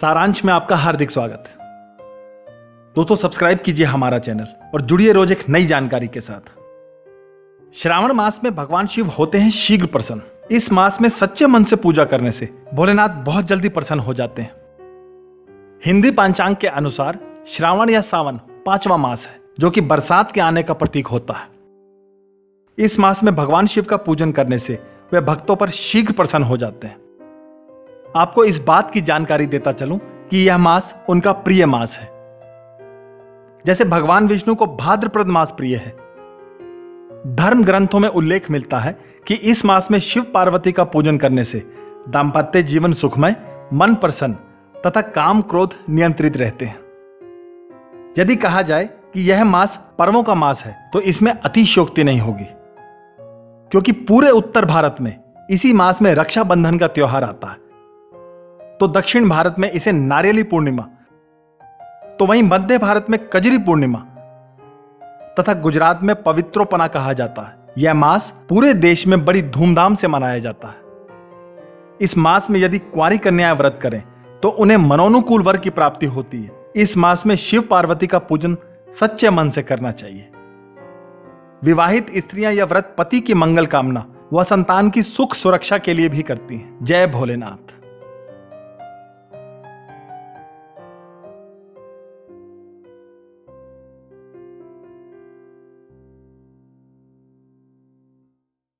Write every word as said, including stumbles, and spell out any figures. सारांश में आपका हार्दिक स्वागत है। दोस्तों, सब्सक्राइब कीजिए हमारा चैनल और जुड़िए रोज एक नई जानकारी के साथ। श्रावण मास में भगवान शिव होते हैं शीघ्र प्रसन्न। इस मास में सच्चे मन से पूजा करने से भोलेनाथ बहुत जल्दी प्रसन्न हो जाते हैं। हिंदी पंचांग के अनुसार श्रावण या सावन पांचवा मास है, जो कि बरसात के आने का प्रतीक होता है। इस मास में भगवान शिव का पूजन करने से वे भक्तों पर शीघ्र प्रसन्न हो जाते हैं। आपको इस बात की जानकारी देता चलूं कि यह मास उनका प्रिय मास है। जैसे भगवान विष्णु को भाद्रपद मास प्रिय है। धर्म ग्रंथों में उल्लेख मिलता है कि इस मास में शिव पार्वती का पूजन करने से दाम्पत्य जीवन सुखमय, मन प्रसन्न तथा काम क्रोध नियंत्रित रहते हैं। यदि कहा जाए कि यह मास पर्वों का मास है तो इसमें अतिशयोक्ति नहीं होगी, क्योंकि पूरे उत्तर भारत में इसी मास में रक्षाबंधन का त्योहार आता है, तो दक्षिण भारत में इसे नारियली पूर्णिमा, तो वहीं मध्य भारत में कजरी पूर्णिमा तथा गुजरात में पवित्रोपना कहा जाता है। यह मास पूरे देश में बड़ी धूमधाम से मनाया जाता है। इस मास में यदि कुंवारी कन्याएं व्रत करें तो उन्हें मनोनुकूल वर की प्राप्ति होती है। इस मास में शिव पार्वती का पूजन सच्चे मन से करना चाहिए। विवाहित स्त्रियां यह व्रत पति की मंगल कामना व संतान की सुख सुरक्षा के लिए भी करती हैं। जय भोलेनाथ।